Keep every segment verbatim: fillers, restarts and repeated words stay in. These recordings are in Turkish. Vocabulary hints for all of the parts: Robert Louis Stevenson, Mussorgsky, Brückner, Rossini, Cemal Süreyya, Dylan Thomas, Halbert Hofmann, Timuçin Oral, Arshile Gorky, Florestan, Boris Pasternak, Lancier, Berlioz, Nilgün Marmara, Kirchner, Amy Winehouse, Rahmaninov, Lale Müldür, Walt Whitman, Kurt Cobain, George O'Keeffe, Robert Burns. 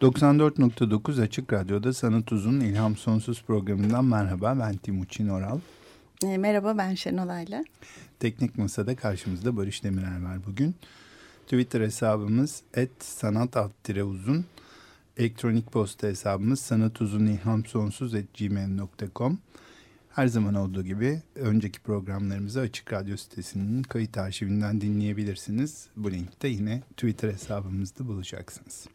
doksan dört nokta dokuz Açık Radyo'da Sanat Uzun İlham Sonsuz programından merhaba, ben Timuçin Oral. E, merhaba, ben Şenol Ayla. Teknik Masa'da karşımızda Barış Demirel var bugün. Twitter hesabımız et sanat alt tire uzun, elektronik posta hesabımız sanatuzunilhamsonsuz et gmail nokta com. Her zaman olduğu gibi önceki programlarımızı Açık Radyo sitesinin kayıt arşivinden dinleyebilirsiniz. Bu linkte yine Twitter hesabımızda bulacaksınız.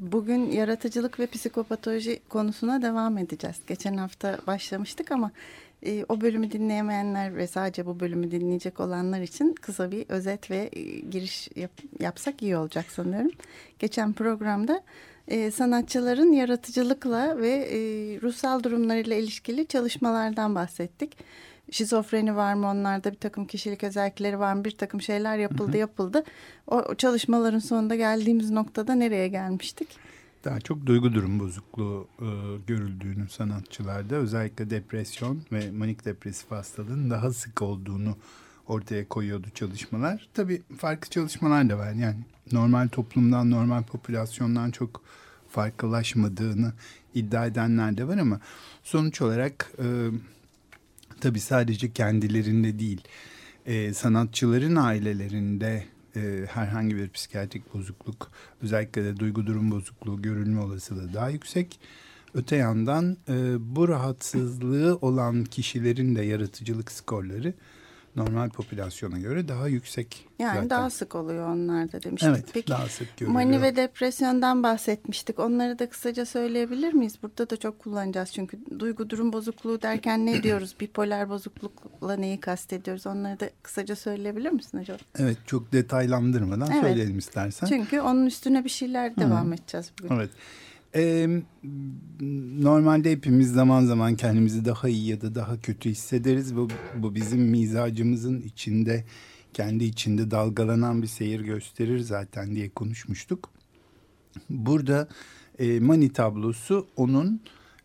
Bugün yaratıcılık ve psikopatoloji konusuna devam edeceğiz. Geçen hafta başlamıştık ama e, o bölümü dinleyemeyenler ve sadece bu bölümü dinleyecek olanlar için kısa bir özet ve e, giriş yap, yapsak iyi olacak sanıyorum. Geçen programda e, sanatçıların yaratıcılıkla ve e, ruhsal durumlarıyla ilişkili çalışmalardan bahsettik. Şizofreni var mı onlarda, bir takım kişilik özellikleri var mı, bir takım şeyler yapıldı hı hı. yapıldı. O çalışmaların sonunda geldiğimiz noktada nereye gelmiştik? Daha çok duygu durum bozukluğu e, görüldüğünü sanatçılarda, özellikle depresyon ve manik depresif hastalığın daha sık olduğunu ortaya koyuyordu çalışmalar. Tabii farklı çalışmalar da var, yani normal toplumdan, normal popülasyondan çok farklılaşmadığını iddia edenler de var ama sonuç olarak... E, Tabii sadece kendilerinde değil, e, sanatçıların ailelerinde e, herhangi bir psikiyatrik bozukluk, özellikle de duygu durum bozukluğu görülme olasılığı daha yüksek. Öte yandan e, bu rahatsızlığı olan kişilerin de yaratıcılık skorları normal popülasyona göre daha yüksek. Yani zaten daha sık oluyor onlarda demiştik. Evet, peki, daha sık görülüyor. Mani ve depresyondan bahsetmiştik. Onları da kısaca söyleyebilir miyiz? Burada da çok kullanacağız çünkü duygu durum bozukluğu derken ne diyoruz? Bipolar bozuklukla neyi kastediyoruz? Onları da kısaca söyleyebilir misin acaba? Evet, çok detaylandırmadan evet. söyleyelim istersen. Çünkü onun üstüne bir şeyler Hı. devam edeceğiz bugün. Evet. Ee, normalde hepimiz zaman zaman kendimizi daha iyi ya da daha kötü hissederiz. Bu, bu bizim mizacımızın içinde, kendi içinde dalgalanan bir seyir gösterir zaten diye konuşmuştuk. Burada e, mani tablosu onun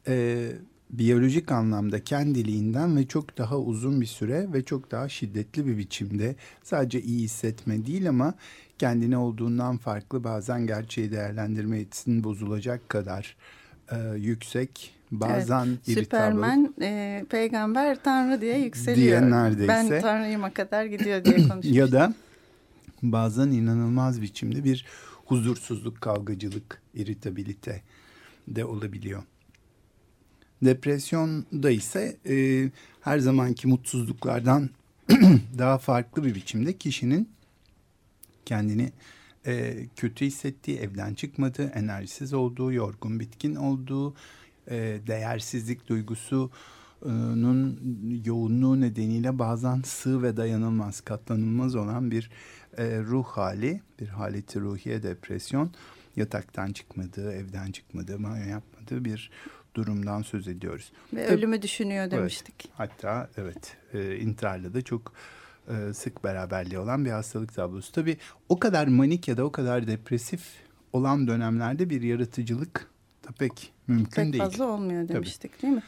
e, biyolojik anlamda kendiliğinden ve çok daha uzun bir süre ve çok daha şiddetli bir biçimde sadece iyi hissetme değil ama kendine olduğundan farklı, bazen gerçeği değerlendirme yetisinin bozulacak kadar e, yüksek, bazen evet, irritabil. Süpermen e, peygamber tanrı diye yükseliyor. Ben tanrıyıma kadar gidiyor diye konuşmuştum. Ya da bazen inanılmaz biçimde bir huzursuzluk, kavgacılık, irritabilite de olabiliyor. Depresyonda ise e, her zamanki mutsuzluklardan daha farklı bir biçimde kişinin kendini e, kötü hissettiği, evden çıkmadığı, enerjisiz olduğu, yorgun, bitkin olduğu, e, değersizlik duygusunun yoğunluğu nedeniyle bazen sığ ve dayanılmaz, katlanılmaz olan bir e, ruh hali, bir haleti ruhiye depresyon, yataktan çıkmadığı, evden çıkmadığı, banyo yapmadığı bir durumdan söz ediyoruz. Ve Tabii, ölümü düşünüyor demiştik. Evet, hatta evet, e, intiharla da çok e, sık beraberliği olan bir hastalık tablosu. Tabii o kadar manik ya da o kadar depresif olan dönemlerde bir yaratıcılık da pek mümkün pek değil. Pek fazla olmuyor demiştik Tabii. değil mi?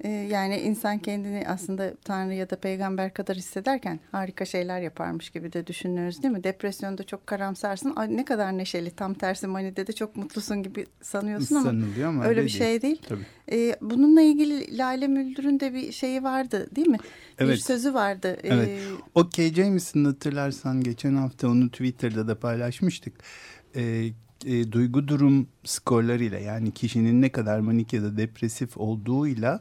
E, yani insan kendini aslında Tanrı ya da Peygamber kadar hissederken harika şeyler yaparmış gibi de düşünüyoruz değil mi? Depresyonda çok karamsarsın, ay, ne kadar neşeli, tam tersi manide de çok mutlusun gibi sanıyorsun ama, ama öyle bir şey değil. Tabii. E, bununla ilgili Lale Müldür'ün de bir şeyi vardı değil mi? Evet. Bir sözü vardı. Evet. E, o K. James'in, hatırlarsan geçen hafta onu Twitter'da da paylaşmıştık. E, E, duygu durum skorlarıyla, yani kişinin ne kadar manik ya da depresif olduğuyla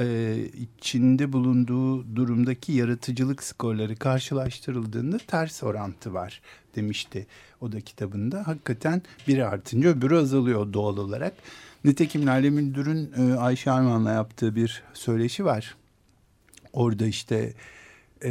e, içinde bulunduğu durumdaki yaratıcılık skorları karşılaştırıldığında ters orantı var demişti o da kitabında. Hakikaten biri artınca öbürü azalıyor doğal olarak. Nitekim Lale Müldür'ün e, Ayşe Arman'la yaptığı bir söyleşi var. Orada işte e,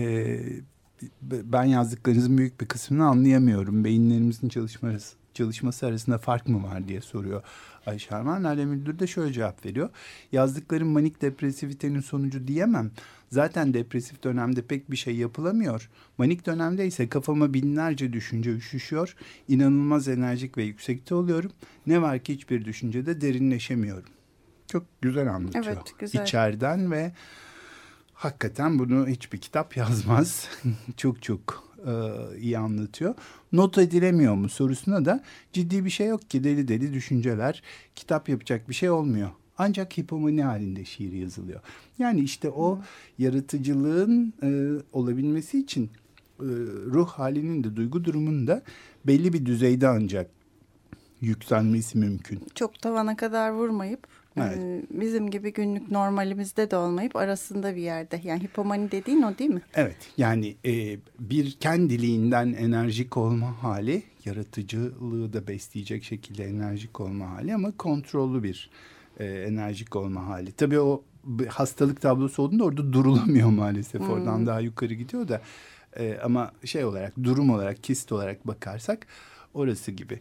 ben yazdıklarınızın büyük bir kısmını anlayamıyorum. Beyinlerimizin çalışması, çalışması arasında fark mı var diye soruyor Ayşe Arman. Lale Müldür de şöyle cevap veriyor. Yazdıklarım manik depresivitenin sonucu diyemem. Zaten depresif dönemde pek bir şey yapılamıyor. Manik dönemde ise kafama binlerce düşünce üşüşüyor. İnanılmaz enerjik ve yüksekte oluyorum. Ne var ki hiçbir düşüncede derinleşemiyorum. Çok güzel anlatıyor. Evet, güzel. İçeriden ve hakikaten bunu hiçbir kitap yazmaz. çok çok e, iyi anlatıyor. Not edilemiyor mu sorusuna da ciddi bir şey yok ki, deli deli düşünceler, kitap yapacak bir şey olmuyor. Ancak hipomani halinde şiir yazılıyor. Yani işte o yaratıcılığın e, olabilmesi için e, ruh halinin de duygu durumunun da belli bir düzeyde ancak yükselmesi mümkün. Çok tavana kadar vurmayıp, evet, bizim gibi günlük normalimizde de olmayıp arasında bir yerde. Yani hipomani dediğin o değil mi? Evet, yani e, bir kendiliğinden enerjik olma hali, yaratıcılığı da besleyecek şekilde enerjik olma hali ama kontrollü bir e, enerjik olma hali. Tabii o hastalık tablosu olduğunda orada durulamıyor maalesef. Hmm. Oradan daha yukarı gidiyor da e, ama şey olarak, durum olarak, kesit olarak bakarsak orası gibi.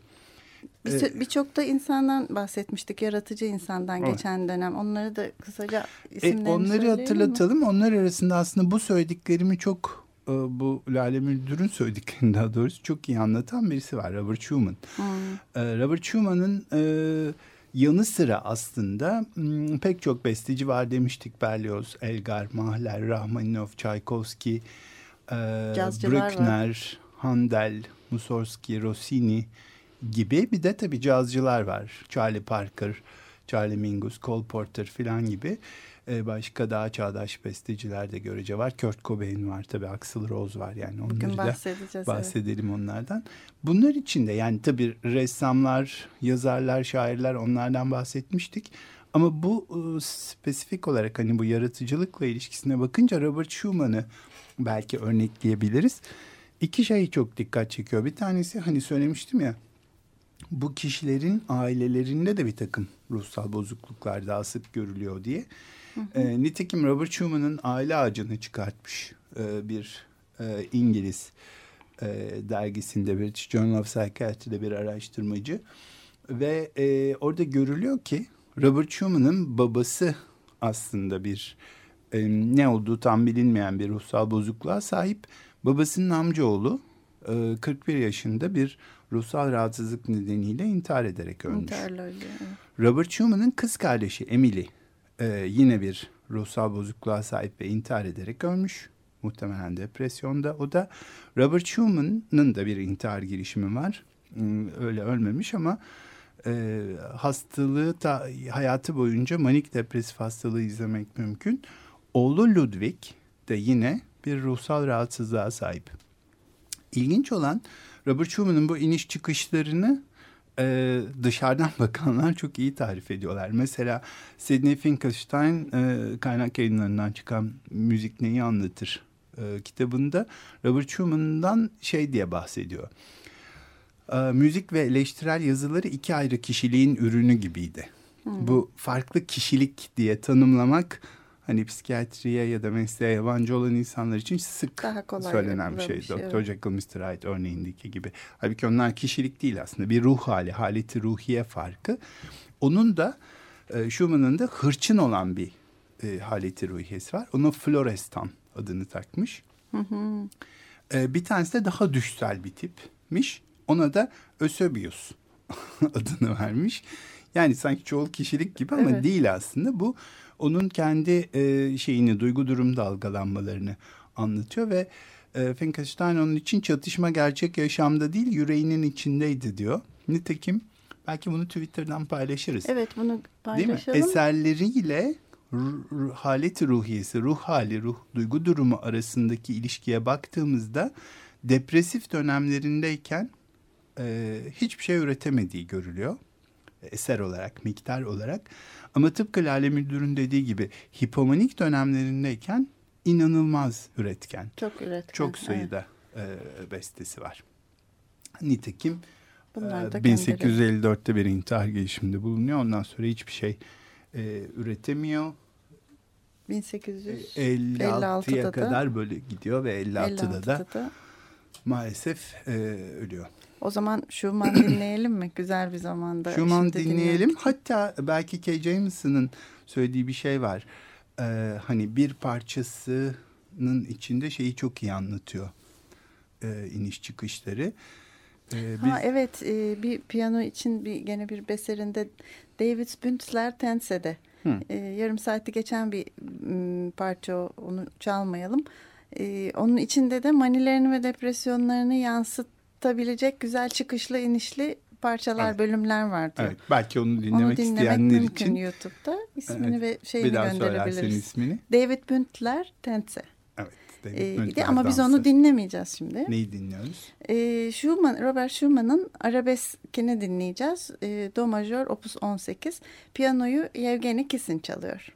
Bir, birçok da insandan bahsetmiştik, yaratıcı insandan, evet, geçen dönem. Onları da kısaca isimlerini e, onları hatırlatalım. Mi? Onlar arasında aslında bu söylediklerimi çok, bu Lale Müldür'ün söylediklerini daha doğrusu çok iyi anlatan birisi var, Robert Schumann. Hmm. Robert Schumann'ın e, yanı sıra aslında pek çok besteci var demiştik. Berlioz, Elgar, Mahler, Rahmaninov, Tchaikovsky, e, Brückner, var. Handel, Mussorgsky, Rossini gibi. Bir de tabii cazcılar var. Charlie Parker, Charlie Mingus, Cole Porter filan gibi. Ee, başka daha çağdaş besteciler de görece var. Kurt Cobain var tabii. Axel Rose var yani. Onları bugün bahsedeceğiz, da bahsedelim, evet, onlardan. Bunlar içinde yani tabii ressamlar, yazarlar, şairler, onlardan bahsetmiştik. Ama bu ıı, spesifik olarak hani bu yaratıcılıkla ilişkisine bakınca Robert Schumann'ı belki örnekleyebiliriz. İki şey çok dikkat çekiyor. Bir tanesi hani söylemiştim ya, bu kişilerin ailelerinde de bir takım ruhsal bozukluklar daha sık görülüyor diye. Hı hı. E, nitekim Robert Schumann'ın aile ağacını çıkartmış e, bir e, İngiliz e, dergisinde, British Journal of Psychiatry'de bir araştırmacı. Ve e, orada görülüyor ki Robert Schumann'ın babası aslında bir e, ne olduğu tam bilinmeyen bir ruhsal bozukluğa sahip. Babasının amcaoğlu e, kırk bir yaşında bir ruhsal rahatsızlık nedeniyle intihar ederek ölmüş. Robert Schumann'ın kız kardeşi Emily e, yine bir ruhsal bozukluğa sahip ve intihar ederek ölmüş. Muhtemelen depresyonda. O da, Robert Schumann'ın da bir intihar girişimi var. Öyle ölmemiş ama e, hastalığı ta, hayatı boyunca manik depresif hastalığı izlemek mümkün. Oğlu Ludwig de yine bir ruhsal rahatsızlığa sahip. İlginç olan, Robert Schumann'ın bu iniş çıkışlarını e, dışarıdan bakanlar çok iyi tarif ediyorlar. Mesela Sidney Finkelstein e, kaynak yayınlarından çıkan Müzik Neyi Anlatır e, kitabında Robert Schumann'dan şey diye bahsediyor. E, müzik ve eleştirel yazıları iki ayrı kişiliğin ürünü gibiydi. Hmm. Bu farklı kişilik diye tanımlamak hani psikiyatriye ya da mesleğe yabancı olan insanlar için sık söylenen bir şey. şey doktor evet. Jekyll mister Hyde örneğindeki gibi. Halbuki onlar kişilik değil aslında. Bir ruh hali, haleti ruhiye farkı. Onun da, e, Schumann'ın da hırçın olan bir e, haleti ruhiyesi var. Ona Florestan adını takmış. Hı hı. E, bir tanesi de daha düşsel bir tipmiş. Ona da Ösebius adını vermiş. Yani sanki çoğul kişilik gibi ama evet, değil aslında bu. Onun kendi e, şeyini, duygu durum dalgalanmalarını anlatıyor ve e, Finkelstein onun için çatışma gerçek yaşamda değil, yüreğinin içindeydi diyor. Nitekim belki bunu Twitter'dan paylaşırız. Evet, bunu paylaşalım. Değil mi? Eserleriyle r- r- haleti ruhiyesi, ruh hali, ruh duygu durumu arasındaki ilişkiye baktığımızda depresif dönemlerindeyken e, hiçbir şey üretemediği görülüyor. Eser olarak, miktar olarak. Ama tıpkı Lale Müldür'ün dediği gibi hipomanik dönemlerindeyken inanılmaz üretken. Çok üretken. Çok sayıda, evet, e, bestesi var. Nitekim e, bin sekiz yüz elli dörtte bir intihar girişiminde bulunuyor. Ondan sonra hiçbir şey e, üretemiyor. bin sekiz yüz elli altıya kadar böyle gidiyor ve elli altıda da, da maalesef e, ölüyor. O zaman Schumann dinleyelim mi? Güzel bir zamanda. Schumann dinleyelim. dinleyelim. Hatta belki K. Jameson'ın söylediği bir şey var. Ee, hani bir parçasının içinde şeyi çok iyi anlatıyor. Ee, iniş çıkışları. Ee, ha biz... evet e, bir piyano için bir gene bir beserinde Davidsbündlertänze'de e, yarım saati geçen bir m, parça, onu çalmayalım. E, onun içinde de manilerini ve depresyonlarını yansıtabilecek güzel çıkışlı inişli parçalar, evet, bölümler var diyor. Evet, belki onu dinlemek, onu dinlemek isteyenler mümkün için YouTube'da ismini, evet, ve şeyini gönderebiliriz. Davidsbündlertänze. Evet. Ee, de, ama biz onu dinlemeyeceğiz şimdi. Neyi dinliyoruz? Ee, Schumann, Robert Schumann'ın arabeskini dinleyeceğiz. Ee, Do majör opus on sekiz. Piyanoyu Yevgeni Kesin çalıyor.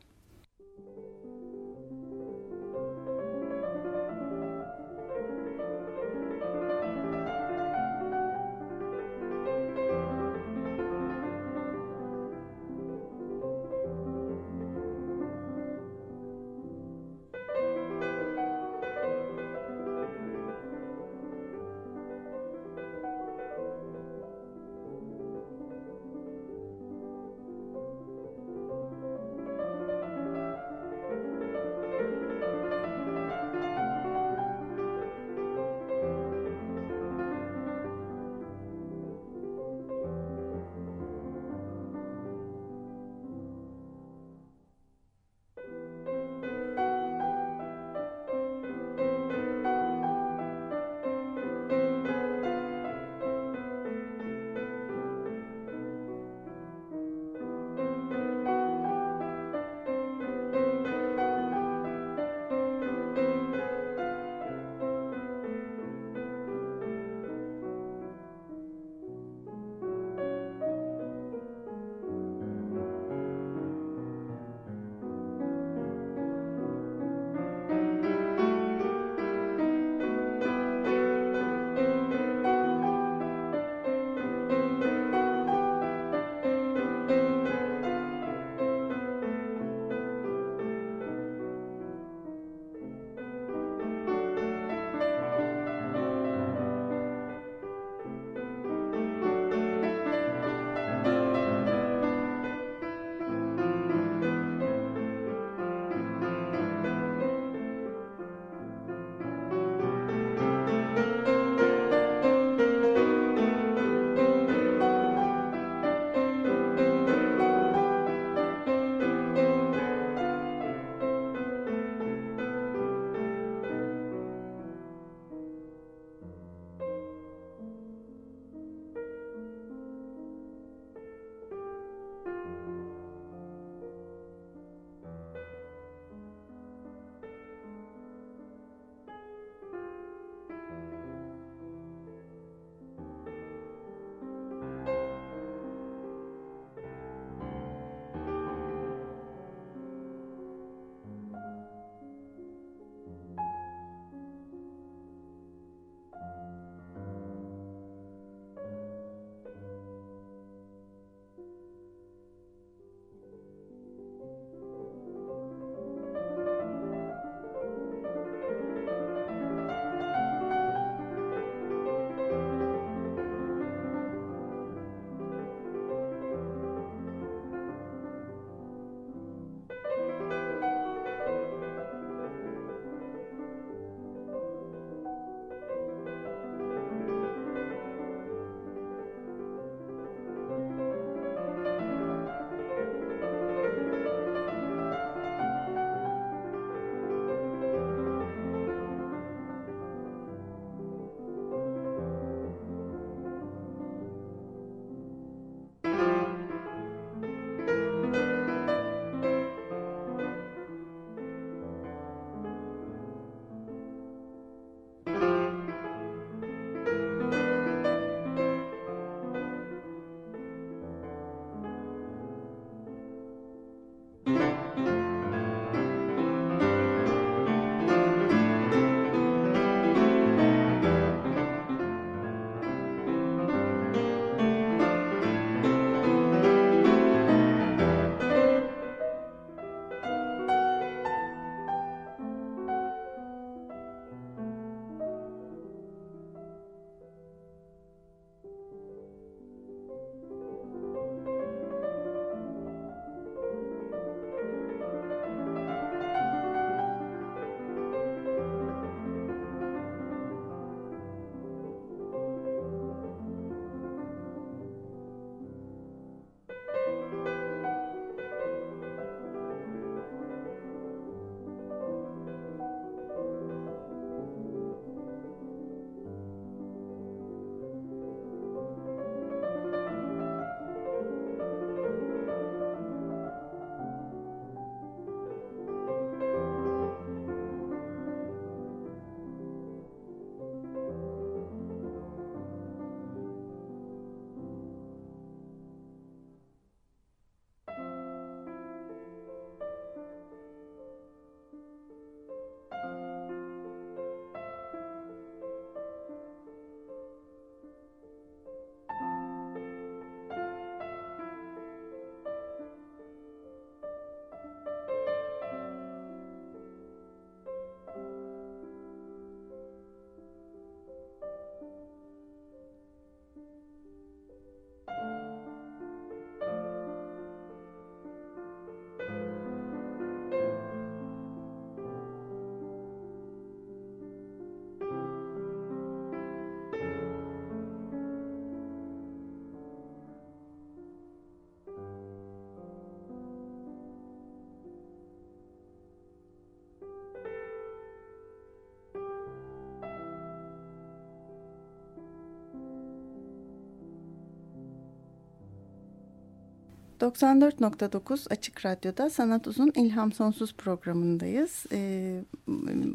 doksan dört nokta dokuz Açık Radyo'da Sanat Uzun İlham Sonsuz programındayız. Ee,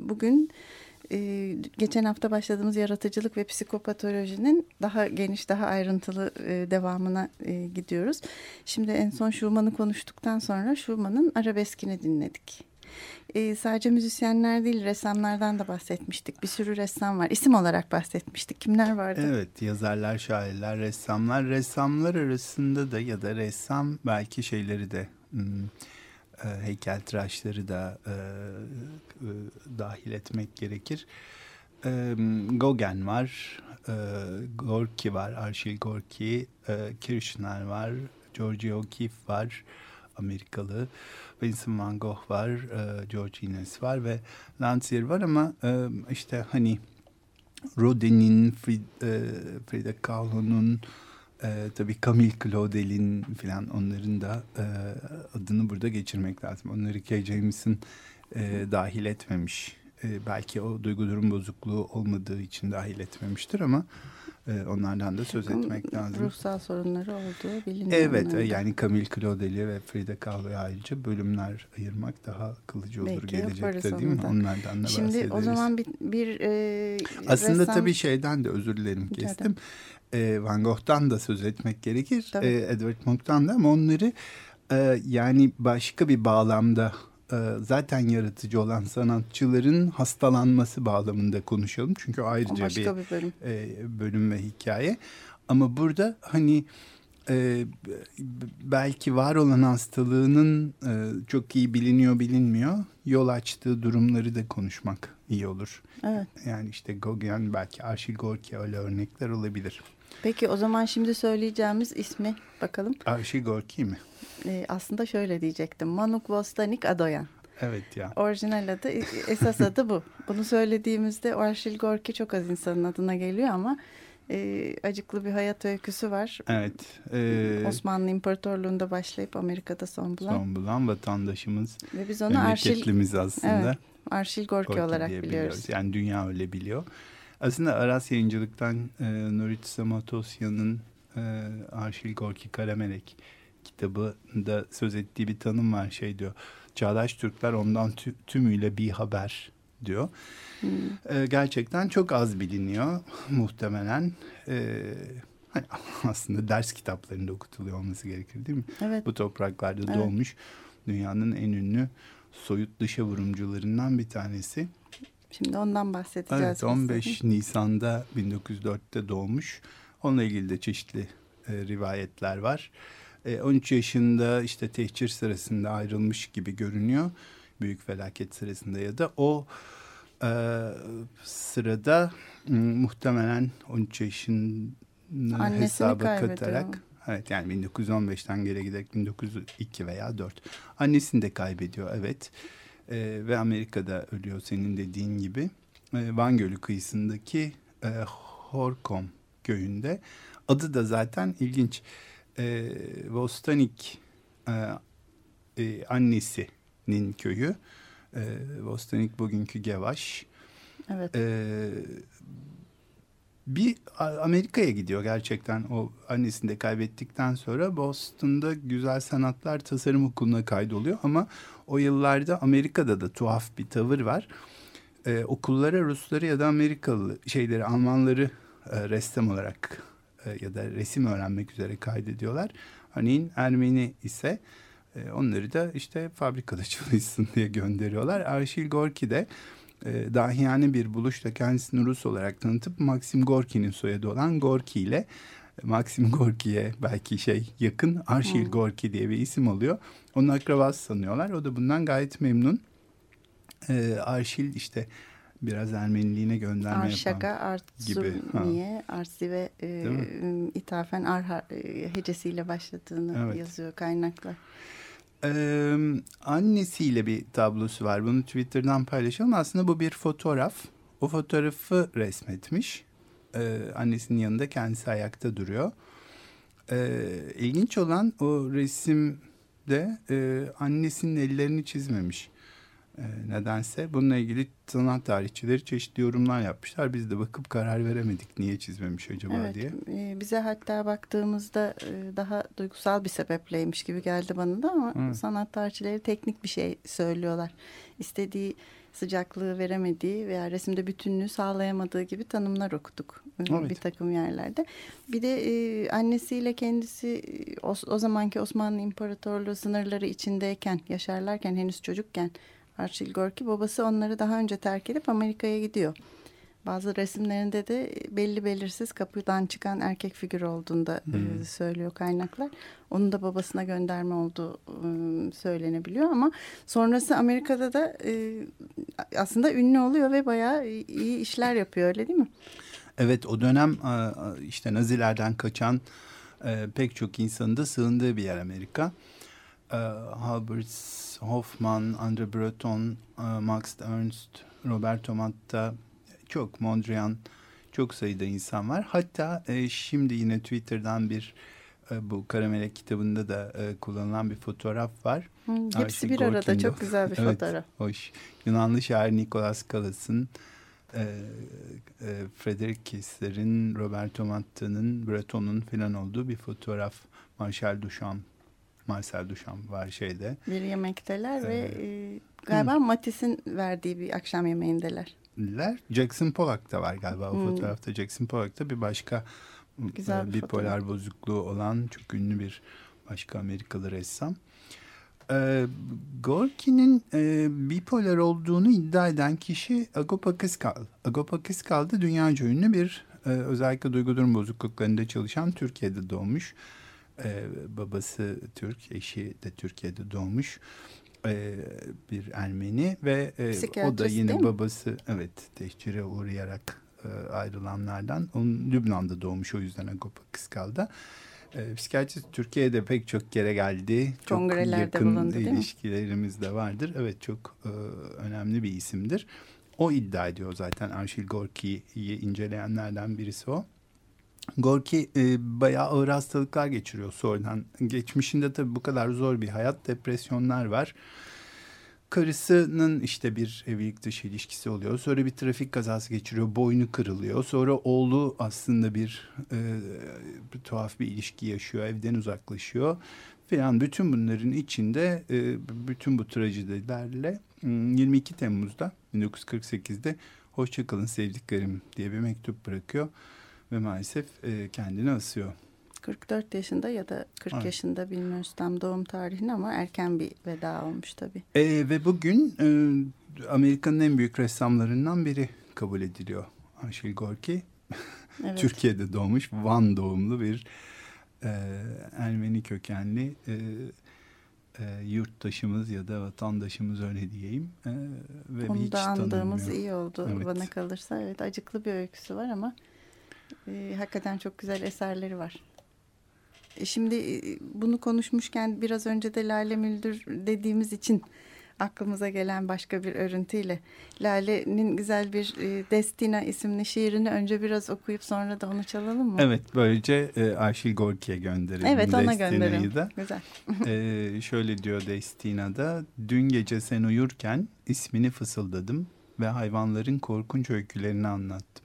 bugün e, geçen hafta başladığımız yaratıcılık ve psikopatolojinin daha geniş, daha ayrıntılı e, devamına e, gidiyoruz. Şimdi en son Schumann'ı konuştuktan sonra Schumann'ın arabeskini dinledik. Ee, sadece müzisyenler değil, ressamlardan da bahsetmiştik. Bir sürü ressam var. İsim olarak bahsetmiştik. Kimler vardı? Evet, yazarlar, şairler, ressamlar. Ressamlar arasında da ya da ressam belki şeyleri de heykeltıraşları da e, e, dahil etmek gerekir. E, Gauguin var, e, Gorky var, Arshile Gorky, e, Kirchner var, George O'Keeffe var, Amerikalı. Vincent Van Gogh var, e, George Ines var ve Lancier var ama e, işte hani Rodin'in, Frida, e, Frida Kahlo'nun, e, tabii Camille Claudel'in falan, onların da e, adını burada geçirmek lazım. Onları K. James'in e, dahil etmemiş. E, belki o duygu durum bozukluğu olmadığı için dahil etmemiştir ama onlardan da söz etmek lazım. Ruhsal sorunları olduğu biliniyor. Evet, onlardan. Yani Camille Claudel'i ve Frida Kahlo'ya ayrıca bölümler ayırmak daha kılıcı olur gelecekte, değil mi? Da. Onlardan da Şimdi bahsederiz. Şimdi o zaman bir, bir e, aslında ressam... tabii şeyden de özür dilerim kestim. E, Van Gogh'tan da söz etmek gerekir. E, Edward Munch'tan da, ama onları e, yani başka bir bağlamda, zaten yaratıcı olan sanatçıların hastalanması bağlamında konuşalım. Çünkü ayrıca bir, bir bölüm. E, bölüm ve hikaye. Ama burada hani e, belki var olan hastalığının e, çok iyi biliniyor bilinmiyor, yol açtığı durumları da konuşmak iyi olur. Evet. Yani işte Gauguin, belki Arshile Gorky, öyle örnekler olabilir. Peki o zaman şimdi söyleyeceğimiz ismi bakalım. Arshile Gorky mi? Ee, aslında şöyle diyecektim. Manuk Vostanik Adoyan. Evet ya. Orijinal adı, esas adı bu. Bunu söylediğimizde Arshile Gorky çok az insanın adına geliyor ama e, acıklı bir hayat öyküsü var. Evet. E, Osmanlı İmparatorluğu'nda başlayıp Amerika'da son bulan. Son bulan vatandaşımız. Ve biz onu memleketlimiz Arşil, aslında. Evet, Arshile Gorky olarak biliyoruz. biliyoruz. Yani dünya öyle biliyor. Aslında Aras Yayıncılık'tan e, Norit Samatosya'nın e, Arshile Gorky Karamelek kitabında söz ettiği bir tanım var. Şey diyor, çağdaş Türkler ondan tü, tümüyle bir haber diyor. Hmm. E, gerçekten çok az biliniyor muhtemelen. E, hani aslında ders kitaplarında okutuluyor olması gerekir, değil mi? Evet. Bu topraklarda evet. Doğmuş dünyanın en ünlü soyut dışa vurumcularından bir tanesi. Şimdi ondan bahsedeceğiz. Evet, on beş Nisan'da bin dokuz yüz dörtte doğmuş. Onunla ilgili de çeşitli e, rivayetler var. E, on üç yaşında işte tehcir sırasında ayrılmış gibi görünüyor. Büyük felaket sırasında ya da o e, sırada m- muhtemelen on üç yaşını annesini hesaba kaybediyor. Katarak. Evet, yani bin dokuz yüz on beşten geri giderek bin dokuz yüz iki veya dört. Annesini de kaybediyor, evet. Ee, ve Amerika'da ölüyor senin dediğin gibi. Ee, Van Gölü kıyısındaki e, Horkom köyünde. Adı da zaten ilginç. Ee, Vostanik e, e, annesinin köyü. Ee, Vostanik bugünkü Gevaş. Evet. Ee, bir Amerika'ya gidiyor gerçekten. O annesini de kaybettikten sonra Boston'da Güzel Sanatlar Tasarım Okulu'na kaydoluyor ama o yıllarda Amerika'da da tuhaf bir tavır var. Ee, okullara Rusları ya da Amerikalı şeyleri, Almanları e, ressam olarak e, ya da resim öğrenmek üzere kaydediyorlar. Hani Ermeni ise e, onları da işte fabrikada çalışsın diye gönderiyorlar. Arshile Gorky de e, dahiyane bir buluşla kendisini Rus olarak tanıtıp Maxim Gorki'nin soyadı olan Gorky ile Maxim Gorki'ye belki şey yakın Arshile hmm. Gorky diye bir isim oluyor. Onun akrabası sanıyorlar. O da bundan gayet memnun. Ee, Arşil işte biraz Ermeniliğine gönderme Arşaka, yapan gibi. Arşaka, Artsumiye, e, ithafen Arha hecesiyle başladığını evet. yazıyor kaynaklar. Ee, annesiyle bir tablosu var. Bunu Twitter'dan paylaşalım. Aslında bu bir fotoğraf. O fotoğrafı resmetmiş. Ee, annesinin yanında kendisi ayakta duruyor. Ee, ilginç olan o resim de e, annesinin ellerini çizmemiş. nedense. Bununla ilgili sanat tarihçileri çeşitli yorumlar yapmışlar. Biz de bakıp karar veremedik niye çizmemiş acaba evet, diye. E, bize hatta baktığımızda e, daha duygusal bir sebepleymiş gibi geldi bana da ama Hı. sanat tarihçileri teknik bir şey söylüyorlar. İstediği sıcaklığı veremediği veya resimde bütünlüğü sağlayamadığı gibi tanımlar okuduk evet. bir takım yerlerde. Bir de e, annesiyle kendisi o, o zamanki Osmanlı İmparatorluğu sınırları içindeyken, yaşarlarken, henüz çocukken Arshile Gorky, babası onları daha önce terk edip Amerika'ya gidiyor. Bazı resimlerinde de belli belirsiz kapıdan çıkan erkek figürü olduğunu da hmm. söylüyor kaynaklar. Onun da babasına gönderme olduğu söylenebiliyor ama sonrası Amerika'da da aslında ünlü oluyor ve bayağı iyi işler yapıyor, öyle değil mi? Evet, o dönem işte Nazilerden kaçan pek çok insanın da sığındığı bir yer Amerika. Halbert Hofmann, André Breton, Max Ernst, Roberto Matta, çok Mondrian, çok sayıda insan var. Hatta e, şimdi yine Twitter'dan bir e, bu Karamelek kitabında da e, kullanılan bir fotoğraf var. Hı, hepsi bir Gorkin'de. Arada çok güzel bir evet, fotoğraf. Hoş. Yunanlı şair Nikolas Kalas'ın, e, e, Frederick Kessler'in, Roberto Matta'nın, Breton'un falan olduğu bir fotoğraf. Marcel Duchamp. Marcel Duchamp var şeyde. Bir yemekteler ee, ve e, galiba hı. Matisse'in verdiği bir akşam yemeğindeler. Jackson Pollock da var galiba o hmm. fotoğrafta. Jackson Pollock da bir başka güzel bir bipolar fotoğraf. Bozukluğu olan çok ünlü bir başka Amerikalı ressam. Ee, Gorky'nin e, bipolar olduğunu iddia eden kişi Hagop Akiskal. Hagop Akiskal da dünyaca ünlü bir e, özellikle duygu durum bozukluklarında çalışan, Türkiye'de doğmuş. E, babası Türk, eşi de Türkiye'de doğmuş. Ee, bir Ermeni ve e, o da yine babası evet tehcire uğrayarak e, ayrılanlardan. Onun Lübnan'da doğmuş, o yüzden Hagop Akiskal'da. E, psikiyatrist Türkiye'de pek çok kere geldi. Çok yakın bulundu, ilişkilerimiz de vardır. Evet, çok e, önemli bir isimdir. O iddia ediyor zaten, Arshile Gorky'yi inceleyenlerden birisi o. Gorky e, bayağı ağır hastalıklar geçiriyor sonradan. Geçmişinde tabii bu kadar zor bir hayat, depresyonlar var. Karısının işte bir evlilik dışı ilişkisi oluyor. Sonra bir trafik kazası geçiriyor, boynu kırılıyor. Sonra oğlu aslında bir, e, bir tuhaf bir ilişki yaşıyor, evden uzaklaşıyor falan. Bütün bunların içinde e, bütün bu trajedilerle yirmi iki Temmuz'da bin dokuz yüz kırk sekizde hoşçakalın sevdiklerim diye bir mektup bırakıyor. Ve maalesef e, kendini asıyor. kırk dört yaşında ya da kırk evet. yaşında, bilmiyoruz tam doğum tarihini ama erken bir veda olmuş tabii. E, ve bugün e, Amerika'nın en büyük ressamlarından biri kabul ediliyor Arshile Gorky. Evet. Türkiye'de doğmuş, Van doğumlu bir e, Ermeni kökenli e, e, yurttaşımız ya da vatandaşımız, öyle diyeyim. E, ve onu da andığımız iyi oldu evet. bana kalırsa. Evet, acıklı bir öyküsü var ama Ee, hakikaten çok güzel eserleri var. E şimdi e, bunu konuşmuşken biraz önce de Lale Müldür dediğimiz için aklımıza gelen başka bir örüntüyle Lale'nin güzel bir e, Destina isimli şiirini önce biraz okuyup sonra da onu çalalım mı? Evet, böylece e, Arshile Gorky'ye gönderelim. Evet, ona gönderelim. Da. Güzel. e, şöyle diyor Destina'da: dün gece sen uyurken ismini fısıldadım ve hayvanların korkunç öykülerini anlattım.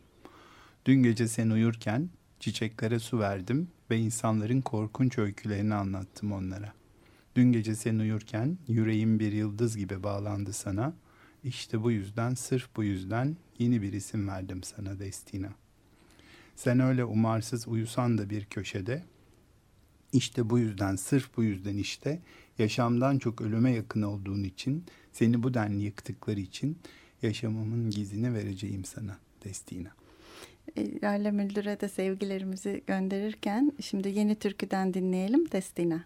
Dün gece sen uyurken çiçeklere su verdim ve insanların korkunç öykülerini anlattım onlara. Dün gece sen uyurken yüreğim bir yıldız gibi bağlandı sana. İşte bu yüzden, sırf bu yüzden yeni bir isim verdim sana Destina. Sen öyle umarsız uyusan da bir köşede, işte bu yüzden, sırf bu yüzden, işte yaşamdan çok ölüme yakın olduğun için, seni bu denli yıktıkları için yaşamımın gizini vereceğim sana Destina. Lale Müldür'e de sevgilerimizi gönderirken şimdi yeni türküden dinleyelim, Destina.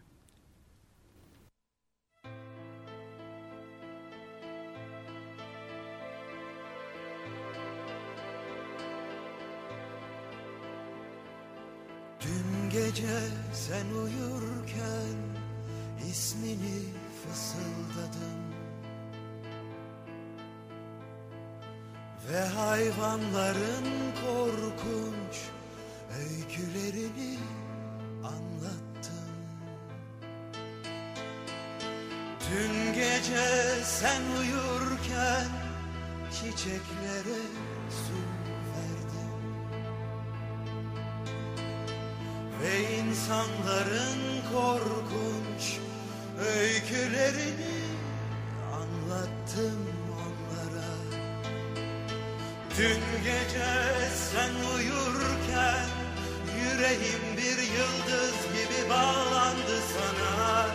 Dün gece sen uyurken ismini fısıldadım ve hayvanların korkunç öykülerini anlattım. Dün gece sen uyurken çiçeklere su verdim ve insanların korkunç öykülerini anlattım onlara. Dün gece sen uyurken yüreğim bir yıldız gibi bağlandı sana.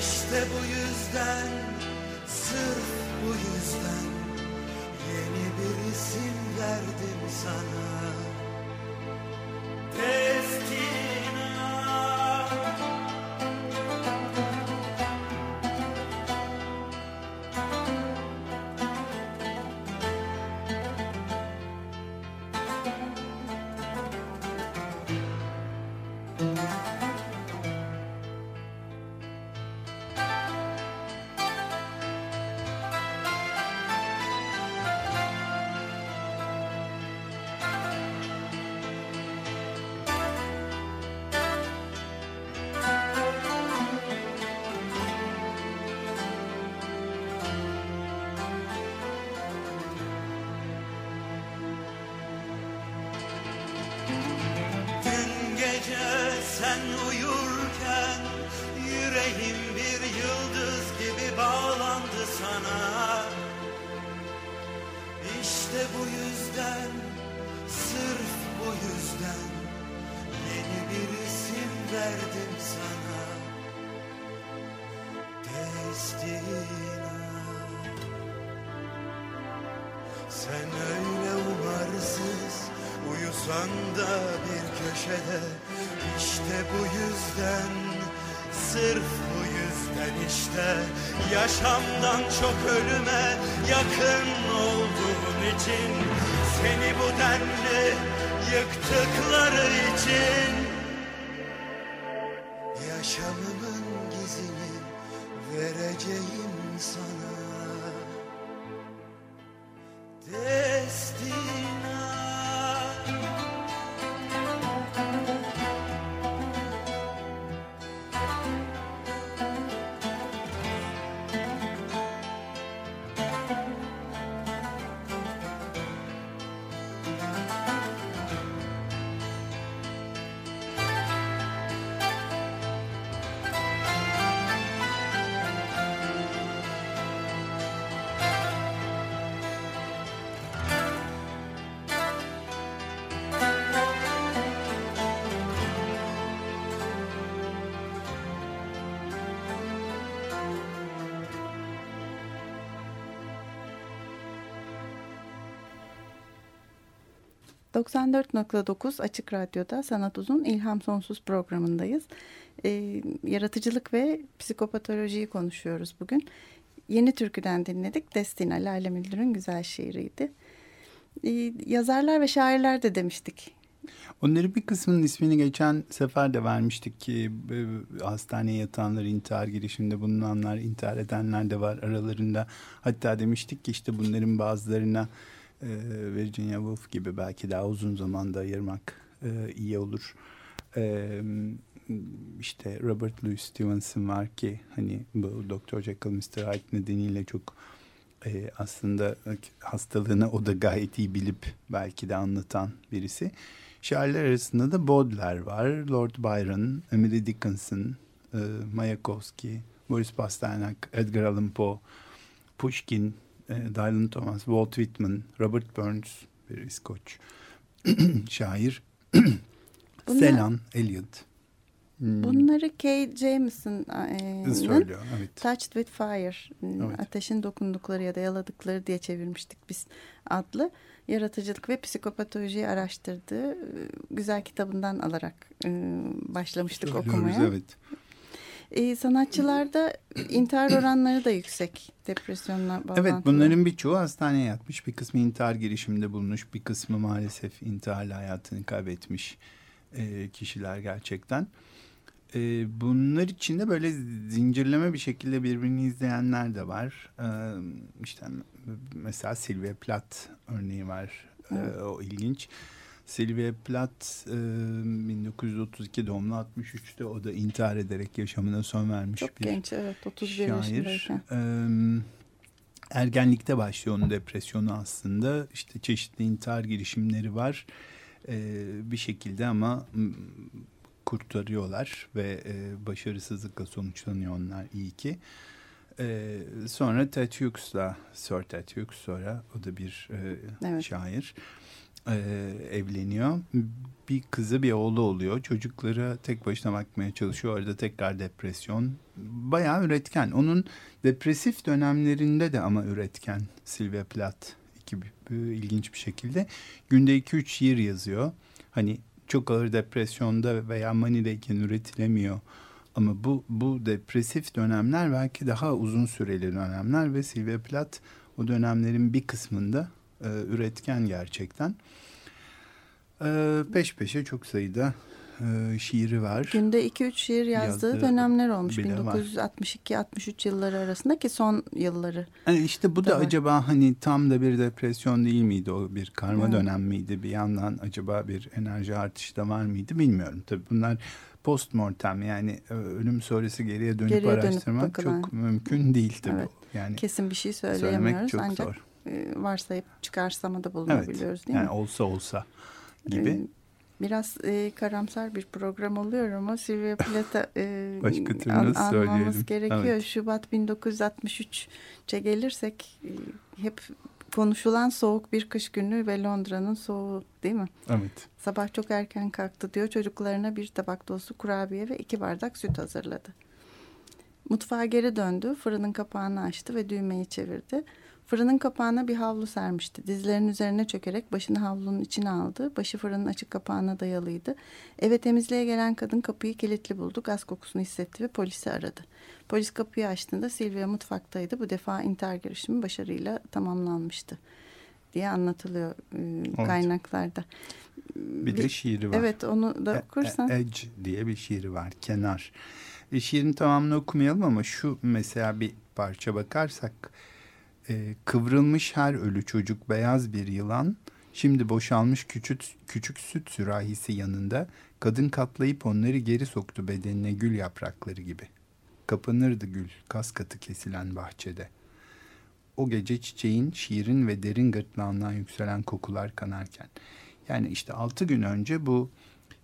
İşte bu yüzden, sırf bu yüzden yeni bir isim verdim sana. Destina. Yaşamdan çok ölüme yakın olduğun için, seni bu denli yıktıkları için, yaşamımın gizini vereceğim sana. doksan dört nokta dokuz Açık Radyo'da Sanat Uzun İlham Sonsuz programındayız. Ee, yaratıcılık ve psikopatolojiyi konuşuyoruz bugün. Yeni türküden dinledik. Destina, Lale Müldür'ün güzel şiiriydi. Ee, yazarlar ve şairler de demiştik. Onların bir kısmının ismini geçen sefer de vermiştik ki hastaneye yatanlar intihar girişiminde bulunanlar, intihar edenler de var aralarında. Hatta demiştik ki işte bunların bazılarına Virginia Woolf gibi belki daha uzun zamanda ayırmak e, iyi olur. E, işte Robert Louis Stevenson var ki hani bu doktor Jekyll mister Hyde nedeniyle çok e, aslında hastalığını o da gayet iyi bilip belki de anlatan birisi. Şairler arasında da Baudelaire var, Lord Byron, Emily Dickinson, e, Mayakovsky, Boris Pasternak, Edgar Allan Poe, Pushkin, Dylan Thomas, Walt Whitman, Robert Burns, bir İskoç şair, Bunlar, Selan Eliot. Hmm. Bunları Kay Jameson'ın söylüyor, evet. Touched with Fire, evet. Ateşin dokundukları ya da yaladıkları diye çevirmiştik biz adlı yaratıcılık ve psikopatolojiyi araştırdığı güzel kitabından alarak başlamıştık söylüyoruz, okumaya. Evet. Ee, sanatçılarda intihar oranları da yüksek, depresyonla bağlantılı. Evet, bunların birçoğu hastaneye yatmış, bir kısmı intihar girişiminde bulunmuş, bir kısmı maalesef intiharla hayatını kaybetmiş e, kişiler gerçekten. E, bunlar içinde böyle zincirleme bir şekilde birbirini izleyenler de var. E, işte mesela Sylvia Plath örneği var, e, o ilginç. Sylvia Plath bin dokuz yüz otuz iki doğumlu, altmış üçte o da intihar ederek yaşamına son vermiş. Çok bir genç, evet, otuz bir yaşındayken. Şair. Ergenlikte başlıyor onun depresyonu aslında. İşte çeşitli intihar girişimleri var. Bir şekilde ama kurtarıyorlar ve başarısızlıkla sonuçlanıyor onlar, iyi ki. Ee, sonra Tchaikovsky'la, Sir Tchaikovsky, sonra o da bir e, evet. şair, ee, evleniyor. Bir kızı bir oğlu oluyor. Çocuklara tek başına bakmaya çalışıyor. Arada tekrar depresyon. Bayağı üretken. Onun depresif dönemlerinde de ama üretken Sylvia Plath gibi ilginç bir şekilde. Günde iki üç şiir yazıyor. Hani çok ağır depresyonda veya manideyken üretilemiyor. Ama bu bu depresif dönemler belki daha uzun süreli dönemler ve Sylvia Plath o dönemlerin bir kısmında e, üretken gerçekten. E, peş peşe çok sayıda e, şiiri var. Günde iki üç şiir yazdığı, yazdığı dönemler olmuş bin dokuz yüz altmış iki altmış üç yılları arasında ki son yılları. Yani işte bu da, da acaba hani tam da bir depresyon değil miydi, o bir karma evet. dönem miydi bir yandan, acaba bir enerji artışı da var mıydı bilmiyorum. Tabii bunlar postmortem, yani ölüm sonrası geriye dönüp geriye araştırmak dönüp çok mümkün değil tabii. Evet. Yani kesin bir şey söyleyemiyoruz ancak zor. Varsayıp çıkarsamada bulunabiliyoruz evet. değil yani mi? Olsa olsa gibi. Biraz e, karamsar bir program oluyor ama Sylvia Plath'a e, an, anmamız söyleyelim. Gerekiyor. Evet. Şubat bin dokuz yüz altmış üçe gelirsek e, hep konuşulan soğuk bir kış günü ve Londra'nın soğuğu değil mi? Evet. Sabah çok erken kalktı diyor. Çocuklarına bir tabak dolusu kurabiye ve iki bardak süt hazırladı. Mutfağa geri döndü. Fırının kapağını açtı ve düğmeyi çevirdi. Fırının kapağına bir havlu sermişti. Dizlerinin üzerine çökerek başını havlunun içine aldı. Başı fırının açık kapağına dayalıydı. Eve temizliğe gelen kadın kapıyı kilitli buldu. Gaz kokusunu hissetti ve polisi aradı. Polis kapıyı açtığında Sylvia mutfaktaydı. Bu defa intihar girişimi başarıyla tamamlanmıştı diye anlatılıyor evet. kaynaklarda. Bir de şiiri var. Evet, onu da okursan. Edge diye bir şiiri var. Kenar. E, şiirin tamamını okumayalım ama şu mesela bir parça bakarsak. Ee, kıvrılmış her ölü çocuk beyaz bir yılan, şimdi boşalmış küçük, küçük süt sürahisi yanında, kadın katlayıp onları geri soktu bedenine gül yaprakları gibi. Kapanırdı gül, kas katı kesilen bahçede. O gece çiçeğin, şiirin ve derin gırtlağından yükselen kokular kanarken. Yani işte altı gün önce bu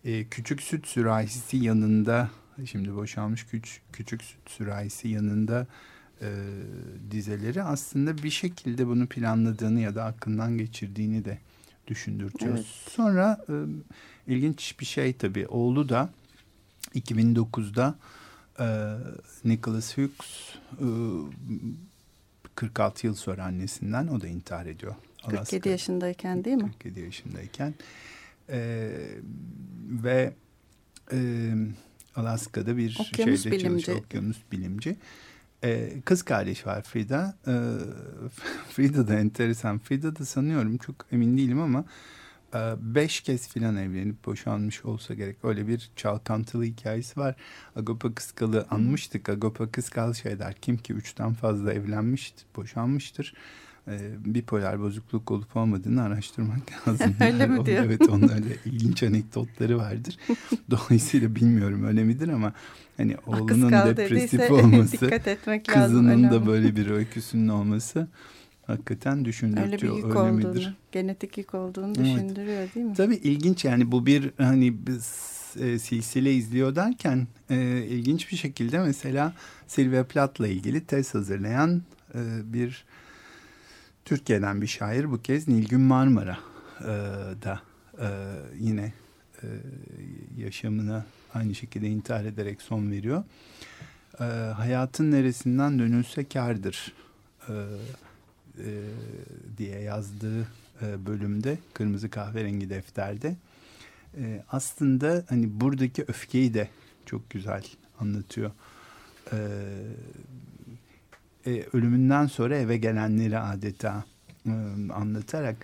e, küçük süt sürahisi yanında, şimdi boşalmış küç, küçük süt sürahisi yanında E, dizeleri aslında bir şekilde bunu planladığını ya da aklından geçirdiğini de düşündürtüyor. Evet. Sonra e, ilginç bir şey tabii. Oğlu da iki bin dokuzda e, Nicholas Hughes e, kırk altı yıl sonra annesinden, o da intihar ediyor. Alaska. kırk yedi yaşındayken değil mi? kırk yedi yaşındayken. E, ve e, Alaska'da bir okyanus şeyde bilimci. çalışıyor. Okyanus bilimci. Kız kardeş var Frida. Frida da enteresan. Frida da sanıyorum, çok emin değilim ama beş kez filan evlenip boşanmış olsa gerek. Öyle bir çalkantılı hikayesi var. Hagop Akiskal'ı anmıştık. Hagop Akiskal şey der, kim ki üçten fazla evlenmiştir, boşanmıştır, bipolar bozukluk olup olmadığını araştırmak lazım. Öyle mi diyor? Evet, onun öyle ilginç anekdotları vardır. Dolayısıyla bilmiyorum öyle midir ama hani oğlunun depresif dediyse, olması, kızının lazım, da böyle bir öyküsünün olması hakikaten düşündürtüyor. Öyle bir yük öyle olduğunu, midir? Genetik yük olduğunu evet. düşündürüyor değil mi? Tabii ilginç yani, bu bir hani biz e, silsile izliyor derken e, ilginç bir şekilde mesela Sylvia Plath'la ilgili tez hazırlayan e, bir Türkiye'den bir şair, bu kez Nilgün Marmara'da e, e, yine e, yaşamına aynı şekilde intihar ederek son veriyor. E, hayatın neresinden dönülse kârdır e, e, diye yazdığı e, bölümde, kırmızı kahverengi defterde. E, aslında hani buradaki öfkeyi de çok güzel anlatıyor. E, E, ölümünden sonra eve gelenleri adeta e, anlatarak,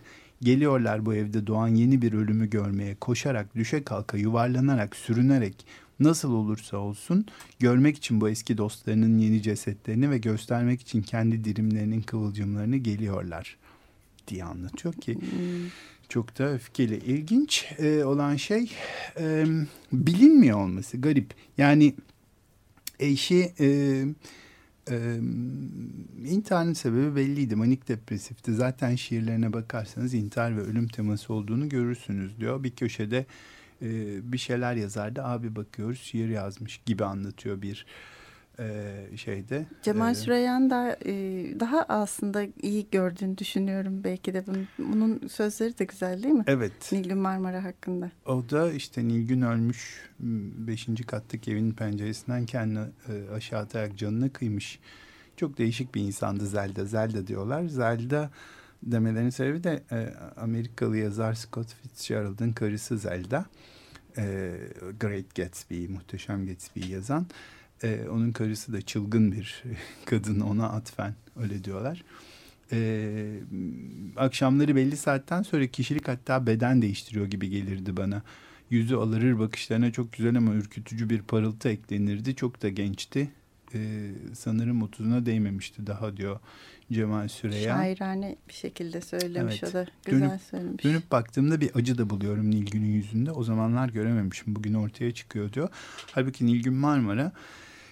geliyorlar bu evde doğan yeni bir ölümü görmeye, koşarak, düşe kalka, yuvarlanarak, sürünerek, nasıl olursa olsun görmek için bu eski dostlarının yeni cesetlerini ve göstermek için kendi dirimlerinin kıvılcımlarını geliyorlar diye anlatıyor ki Çok da öfkeli. İlginç e, olan şey e, bilinmiyor olması. Garip. Yani eşi e, e, intiharın sebebi belliydi. Manik depresifti. Zaten şiirlerine bakarsanız intihar ve ölüm teması olduğunu görürsünüz diyor. Bir köşede e, bir şeyler yazardı. Abi bakıyoruz şiir yazmış gibi anlatıyor bir Ee, şeyde. Cemal e, Süreyya'nın da e, daha aslında iyi gördüğünü düşünüyorum belki de. Bunun, bunun sözleri de güzel değil mi? Evet. Nilgün Marmara hakkında. O da işte Nilgün ölmüş, beşinci kattaki evinin penceresinden kendini e, aşağı atarak canına kıymış. Çok değişik bir insandı Zelda. Zelda diyorlar. Zelda demelerinin sebebi de e, Amerikalı yazar Scott Fitzgerald'ın karısı Zelda. E, Great Gatsby, Muhteşem Gatsby'yi yazan. Ee, onun karısı da çılgın bir kadın, ona atfen öyle diyorlar. Ee, akşamları belli saatten sonra kişilik hatta beden değiştiriyor gibi gelirdi bana. Yüzü alırır, bakışlarına çok güzel ama ürkütücü bir parıltı eklenirdi. Çok da gençti. Ee, sanırım otuzuna değmemişti daha diyor Cemal Süreyya. Şairane bir şekilde söylemiş, evet. O da güzel dönüp, söylemiş. Dönüp baktığımda bir acı da buluyorum Nilgün'ün yüzünde. O zamanlar görememişim, bugün ortaya çıkıyor diyor. Halbuki Nilgün Marmara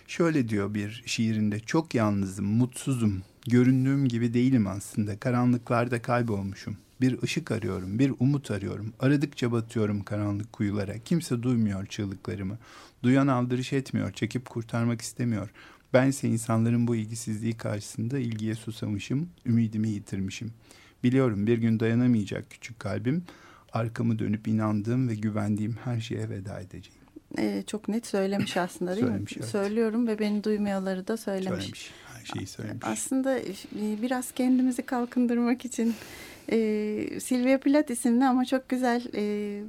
şöyle diyor bir şiirinde: çok yalnızım, mutsuzum, göründüğüm gibi değilim aslında, karanlıklarda kaybolmuşum. Bir ışık arıyorum, bir umut arıyorum. Aradıkça batıyorum karanlık kuyulara. Kimse duymuyor çığlıklarımı. Duyan aldırış etmiyor, çekip kurtarmak istemiyor. Bense insanların bu ilgisizliği karşısında ilgiye susamışım, ümidimi yitirmişim. Biliyorum bir gün dayanamayacak küçük kalbim. Arkamı dönüp inandığım ve güvendiğim her şeye veda edeceğim. Ee, çok net söylemiş aslında değil söylemiş, mi? Evet. Söylüyorum ve beni duymayaları da söylemiş. Söylemiş, her şeyi söylemiş. Aslında biraz kendimizi kalkındırmak için... Ee, Sylvia Plath isimli ama çok güzel e,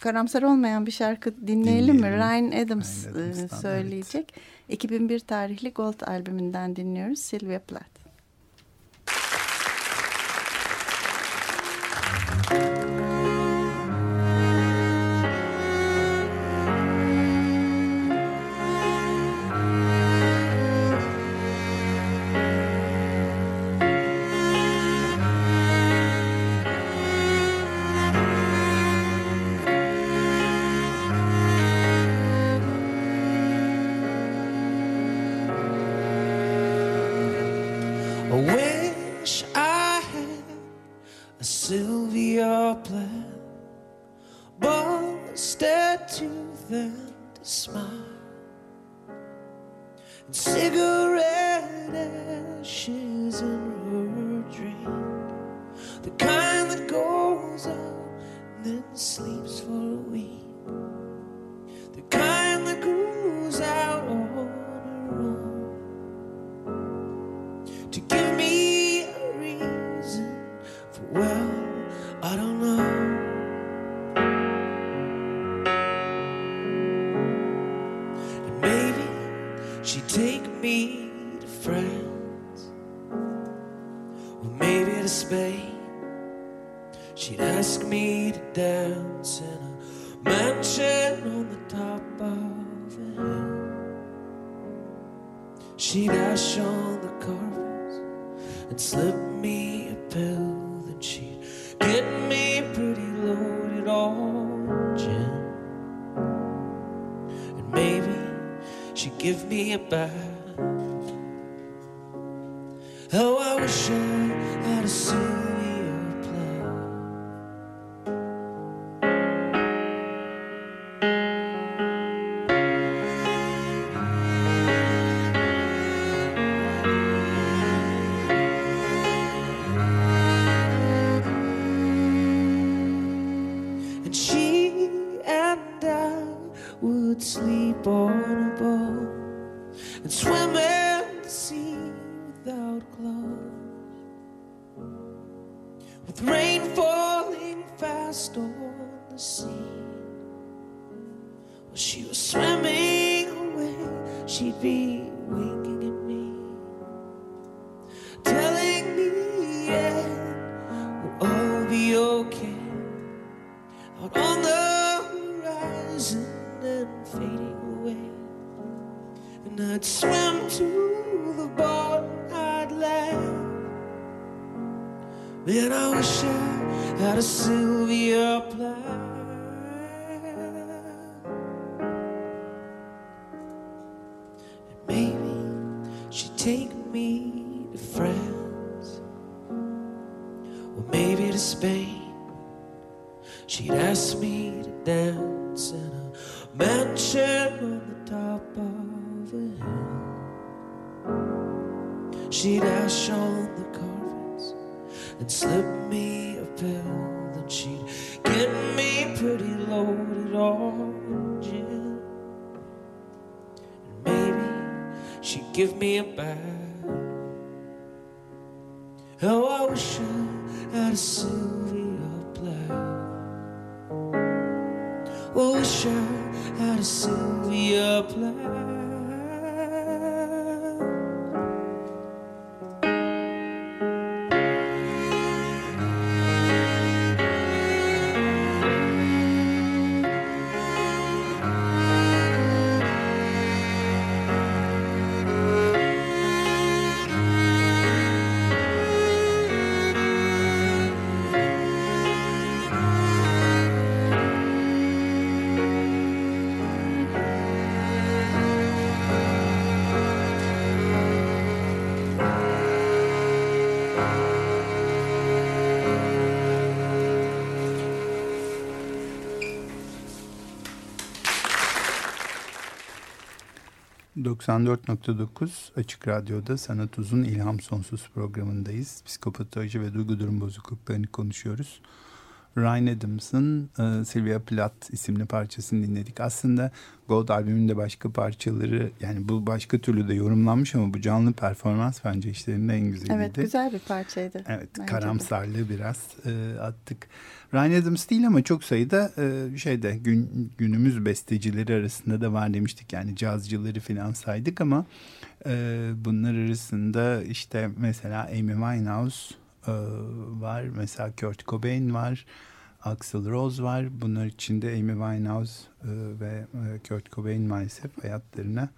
karamsar olmayan bir şarkı dinleyelim, dinleyelim. mi? Ryan Adams, Ryan Adams e, söyleyecek. Evet. iki bin bir tarihli Gold albümünden dinliyoruz Sylvia Plath. Sylvia Plath, bust a tooth and a smile, and cigarette ashes in her drink, the kind that goes up and then sleeps for a week, the kind that goes out on her own to give me a reason for well. I don't know. And maybe she'd take me to France, or maybe to Spain. She'd ask me to dance in a mansion on the top of a hill. She'd ash on the carpets and slip me a pill that she'd get me pretty loaded on gin. And maybe she'd give me a bath. Oh, I wish I had a Sylvia Plath. Then I wish I out of Sylvia Plath. And maybe she'd take me to France, or maybe to Spain. She'd ask me to dance in a mansion on the top of a hill. She'd ash on the carpets and slip me a pill. And she'd get me pretty loaded on gin. And maybe she'd give me a bath. Oh, I wish I had a Sylvia Plath. Oh, I wish I had a Sylvia Plath. doksan dört nokta dokuz Açık Radyo'da Sanat Uzun İlham Sonsuz programındayız. Psikopatoloji ve duygu durum bozukluklarını konuşuyoruz. Ryan Adams'ın e, Sylvia Plath isimli parçasını dinledik. Aslında Gold albümünde başka parçaları, yani bu başka türlü de yorumlanmış ama bu canlı performans bence işlerinin en güzeliydi. Evet, güzel bir parçaydı. Evet, karamsarlığı biraz e, attık. Ryan Adams değil ama çok sayıda e, şeyde gün, günümüz bestecileri arasında da var demiştik. Yani cazcıları filan saydık ama e, bunlar arasında işte mesela Amy Winehouse Ee, var. Mesela Kurt Cobain var. Axel Rose var. Bunlar içinde Amy Winehouse e, ve e, Kurt Cobain maalesef hayatlarına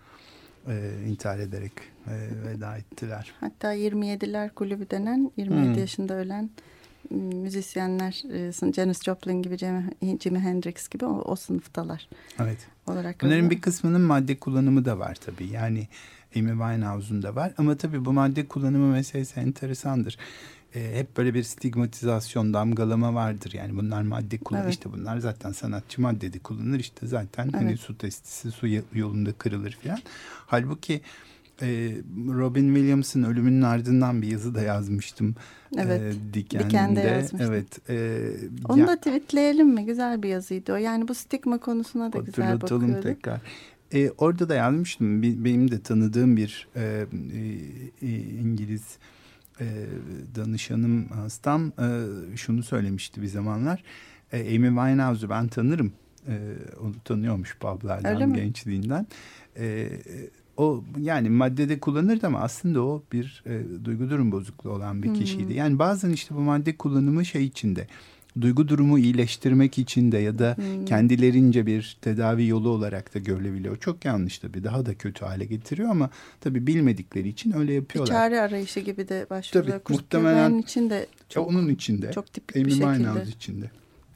e, intihar ederek e, veda ettiler. Hatta yirmi yediler kulübü denen yirmi yedi hmm. yaşında ölen müzisyenler, e, Janis Joplin gibi, Jimi, Jimi Hendrix gibi o, o sınıftalar. Evet. Olarak bunların öyle. Bir kısmının madde kullanımı da var tabii. Yani Amy Winehouse'un da var. Ama tabii bu madde kullanımı meselesi enteresandır. Hep böyle bir stigmatizasyon, damgalama vardır. Yani bunlar madde kullanır. Evet. İşte bunlar zaten sanatçı maddede kullanır. İşte zaten evet. Hani su testisi su yolunda kırılır falan. Halbuki Robin Williams'ın ölümünün ardından bir yazı da yazmıştım. Evet. Diken'de, Diken'de yazmıştım. Evet. E, Onu ya, da tweetleyelim mi? Güzel bir yazıydı o. Yani bu stigma konusuna da güzel bakıyorduk. Hatırlatalım tekrar. E, orada da yazmıştım. Benim de tanıdığım bir e, e, İngiliz danışanım, hastam şunu söylemişti bir zamanlar. Amy Winehouse'u ben tanırım. Onu tanıyormuş publardan, gençliğinden. O yani maddede kullanırdı ama aslında o bir duygu durum bozukluğu olan bir kişiydi. Hmm. Yani bazen işte bu madde kullanımı şey içinde, duygu durumu iyileştirmek için de ya da hmm. kendilerince bir tedavi yolu olarak da görülebiliyor. Çok yanlış tabii. Daha da kötü hale getiriyor ama tabii bilmedikleri için öyle yapıyorlar. Bir çare arayışı gibi de başvuruyorlar. Tabii muhtemelen için de çok, onun için de. Çok tipik bir şekilde. İçinde.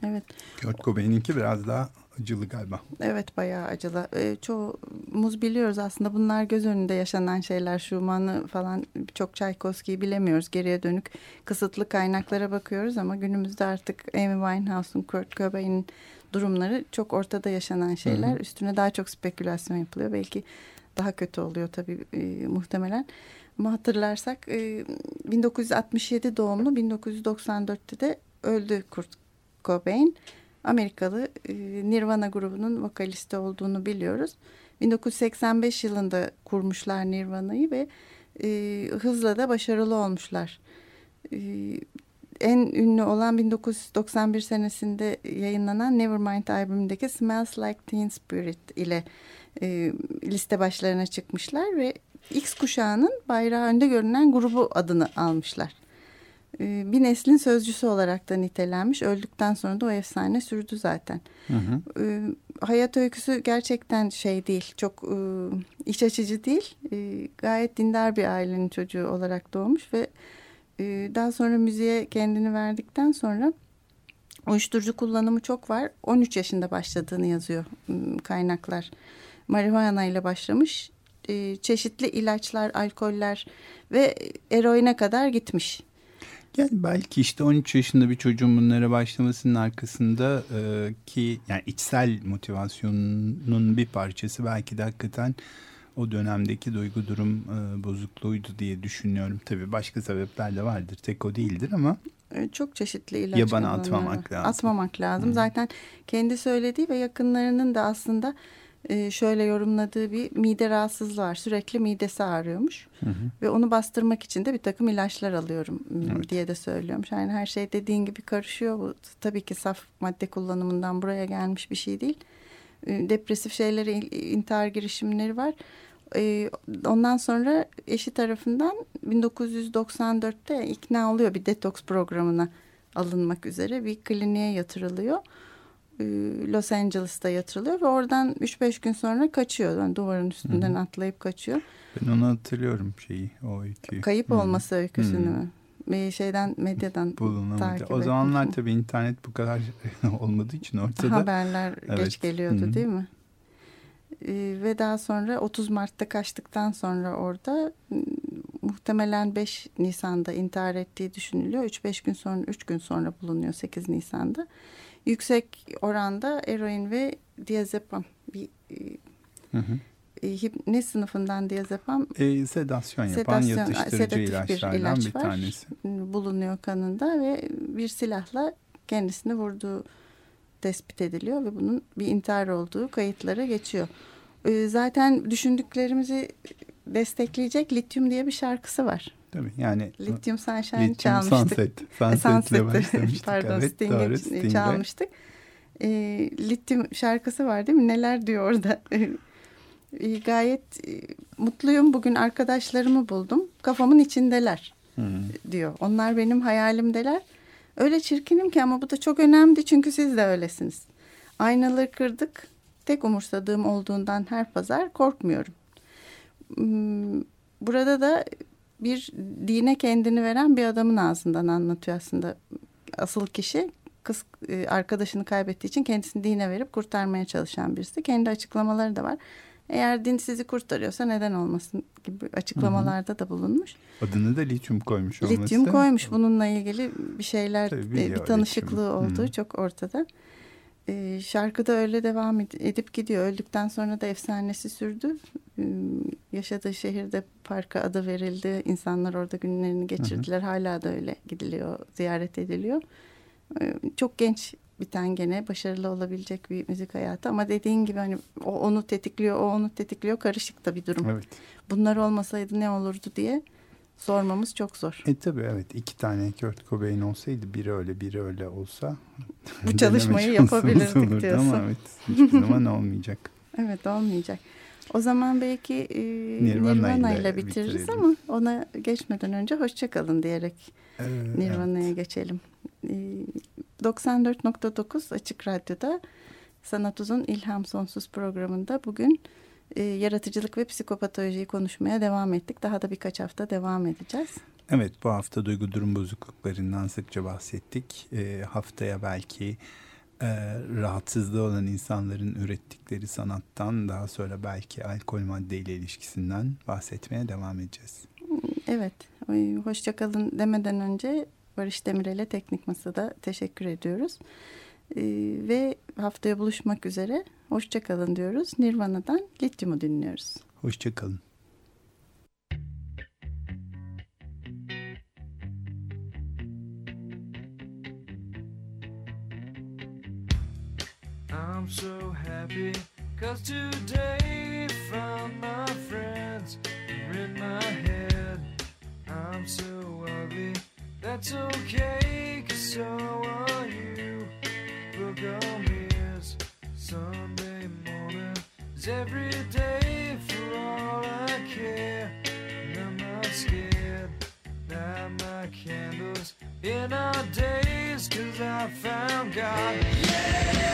Evet. Kurt Cobain'inki biraz daha acılı galiba. Evet, bayağı acılı. E, çoğumuz biliyoruz aslında bunlar göz önünde yaşanan şeyler. Schumann'ı falan, çok Tchaikovsky'yi bilemiyoruz. Geriye dönük kısıtlı kaynaklara bakıyoruz ama günümüzde artık Amy Winehouse'un, Kurt Cobain'in durumları çok ortada yaşanan şeyler. Hı-hı. Üstüne daha çok spekülasyon yapılıyor. Belki daha kötü oluyor tabii e, muhtemelen. Ama hatırlarsak e, bin dokuz yüz altmış yedi doğumlu, bin dokuz yüz doksan dörtte de öldü Kurt Cobain. Amerikalı e, Nirvana grubunun vokalisti olduğunu biliyoruz. bin dokuz yüz seksen beş yılında kurmuşlar Nirvana'yı ve e, hızla da başarılı olmuşlar. E, en ünlü olan bin dokuz yüz doksan bir senesinde yayınlanan Nevermind albümündeki Smells Like Teen Spirit ile e, liste başlarına çıkmışlar ve X kuşağının bayrağı önde görünen grubu adını almışlar. Bir neslin sözcüsü olarak da nitelenmiş. Öldükten sonra da o efsane sürdü zaten. Hı hı. E, hayat öyküsü gerçekten şey değil. Çok e, iç açıcı değil. E, gayet dindar bir ailenin çocuğu olarak doğmuş ve e, daha sonra müziğe kendini verdikten sonra Uyuşturucu kullanımı çok var. on üç yaşında başladığını yazıyor kaynaklar. Marihuana ile başlamış. Çeşitli ilaçlar, alkoller ve eroine kadar gitmiş. Yani belki işte on üç yaşında bir çocuğun bunlara başlamasının arkasında e, ki yani içsel motivasyonunun bir parçası belki de hakikaten o dönemdeki duygu durum e, bozukluğuydu diye düşünüyorum. Tabii başka sebepler de vardır. Tek o değildir ama e, çok çeşitli ilaç yabana atmamak lazım. Atmamak lazım. Hı. Zaten kendi söylediği ve yakınlarının da aslında e, şöyle yorumladığı bir mide rahatsızlığı var. Sürekli midesi ağrıyormuş. Hı hı. Ve onu bastırmak için de bir takım ilaçlar alıyorum evet. diye de söylüyormuş. Yani her şey dediğin gibi karışıyor. Bu tabii ki saf madde kullanımından buraya gelmiş bir şey değil. E, depresif şeyleri, intihar girişimleri var. Ondan sonra eşi tarafından bin dokuz yüz doksan dörtte ikna oluyor bir detoks programına alınmak üzere. Bir kliniğe yatırılıyor. Los Angeles'ta yatırılıyor ve oradan üç beş gün sonra kaçıyor. Yani duvarın üstünden hmm. atlayıp kaçıyor. Ben onu hatırlıyorum şeyi. O öyküyü. Kayıp hmm. olması öyküsünü mü? Hmm. Şeyden, medyadan bulunamadı. Takip etmiştim. O zamanlar tabii internet bu kadar olmadığı için ortada. Haberler evet. geç geliyordu hmm. değil mi? Ve daha sonra otuz Mart'ta kaçtıktan sonra orada muhtemelen beş Nisan'da intihar ettiği düşünülüyor. üç beş gün sonra, üç gün sonra bulunuyor sekiz Nisan'da. Yüksek oranda eroin ve diazepam bir hı hı. ne sınıfından diazepam? E, sedasyon yapan sedasyon, yatıştırıcı ilaçlardan bir, ilaç bir tanesi. Bulunuyor kanında ve bir silahla kendisini vurduğu tespit ediliyor ve bunun bir intihar olduğu kayıtlara geçiyor. Zaten düşündüklerimizi destekleyecek Lityum diye bir şarkısı var. Tabii yani. Lityum Sunshine çalmıştık. Sunset. Sunset'le başlamıştık. Pardon, evet, Sting'e Sting çalmıştık. E, Lityum şarkısı var değil mi? Neler diyor orada? e, gayet e, mutluyum, bugün arkadaşlarımı buldum. Kafamın içindeler hmm. diyor. Onlar benim hayalimdeler. Öyle çirkinim ki ama bu da çok önemli çünkü siz de öylesiniz. Aynaları kırdık. Tek umursadığım olduğundan her pazar korkmuyorum. Burada da bir dine kendini veren bir adamın ağzından anlatıyor aslında. Asıl kişi kız arkadaşını kaybettiği için kendisini dine verip kurtarmaya çalışan birisi. Kendi açıklamaları da var. Eğer din sizi kurtarıyorsa neden olmasın gibi açıklamalarda Hı-hı. da bulunmuş. Adını da lityum koymuş olması. Lityum koymuş. Bununla ilgili bir şeyler, tabii, bir tanışıklığı lityum. Olduğu Hı-hı. çok ortada. Ee, şarkıda öyle devam edip gidiyor. Öldükten sonra da efsanesi sürdü. Ee, yaşadığı şehirde parka adı verildi. İnsanlar orada günlerini geçirdiler. Hı-hı. Hala da öyle gidiliyor, ziyaret ediliyor. Ee, çok genç biten gene başarılı olabilecek bir müzik hayatı ama dediğin gibi hani o onu tetikliyor, o onu tetikliyor, karışık da bir durum. Evet. Bunlar olmasaydı ne olurdu diye sormamız çok zor. E tabii evet, iki tane Kurt Cobain olsaydı, biri öyle biri öyle olsa bu çalışmayı yapabilirdik diyorsun. Ama evet, hiçbir zaman olmayacak. Evet, olmayacak. O zaman belki e, Nirvana ile bitiririz bitirelim. Ama ona geçmeden önce hoşça kalın diyerek ee, Nirvana'ya evet. geçelim. doksan dört nokta dokuz Açık Radyo'da Sanat Uzun İlham Sonsuz programında bugün e, yaratıcılık ve psikopatolojiyi konuşmaya devam ettik. Daha da birkaç hafta devam edeceğiz. Evet, bu hafta duygu durum bozukluklarından sıkça bahsettik. E, haftaya belki e, rahatsızlığı olan insanların ürettikleri sanattan, daha sonra belki alkol maddeyle ilişkisinden bahsetmeye devam edeceğiz. Evet, hoşça kalın demeden önce Barış Demirel'e Teknik Masa'da teşekkür ediyoruz. Ee, ve haftaya buluşmak üzere. Hoşça kalın diyoruz. Nirvana'dan Lityum'u dinliyoruz. Hoşça kalın. I'm so happy 'cause today found my friends in my head. I'm so ugly. That's okay, 'cause so are you. Look on here's Sunday morning. It's every day for all I care. And I'm not scared. Light my candles in our days, 'cause I found God. Yeah!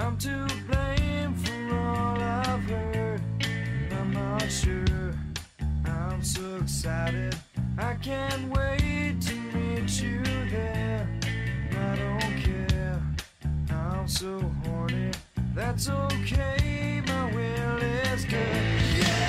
I'm to blame for all I've heard. I'm not sure. I'm so excited. I can't wait to meet you there. I don't care. I'm so horny. That's okay. My will is good. Yeah.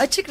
Açık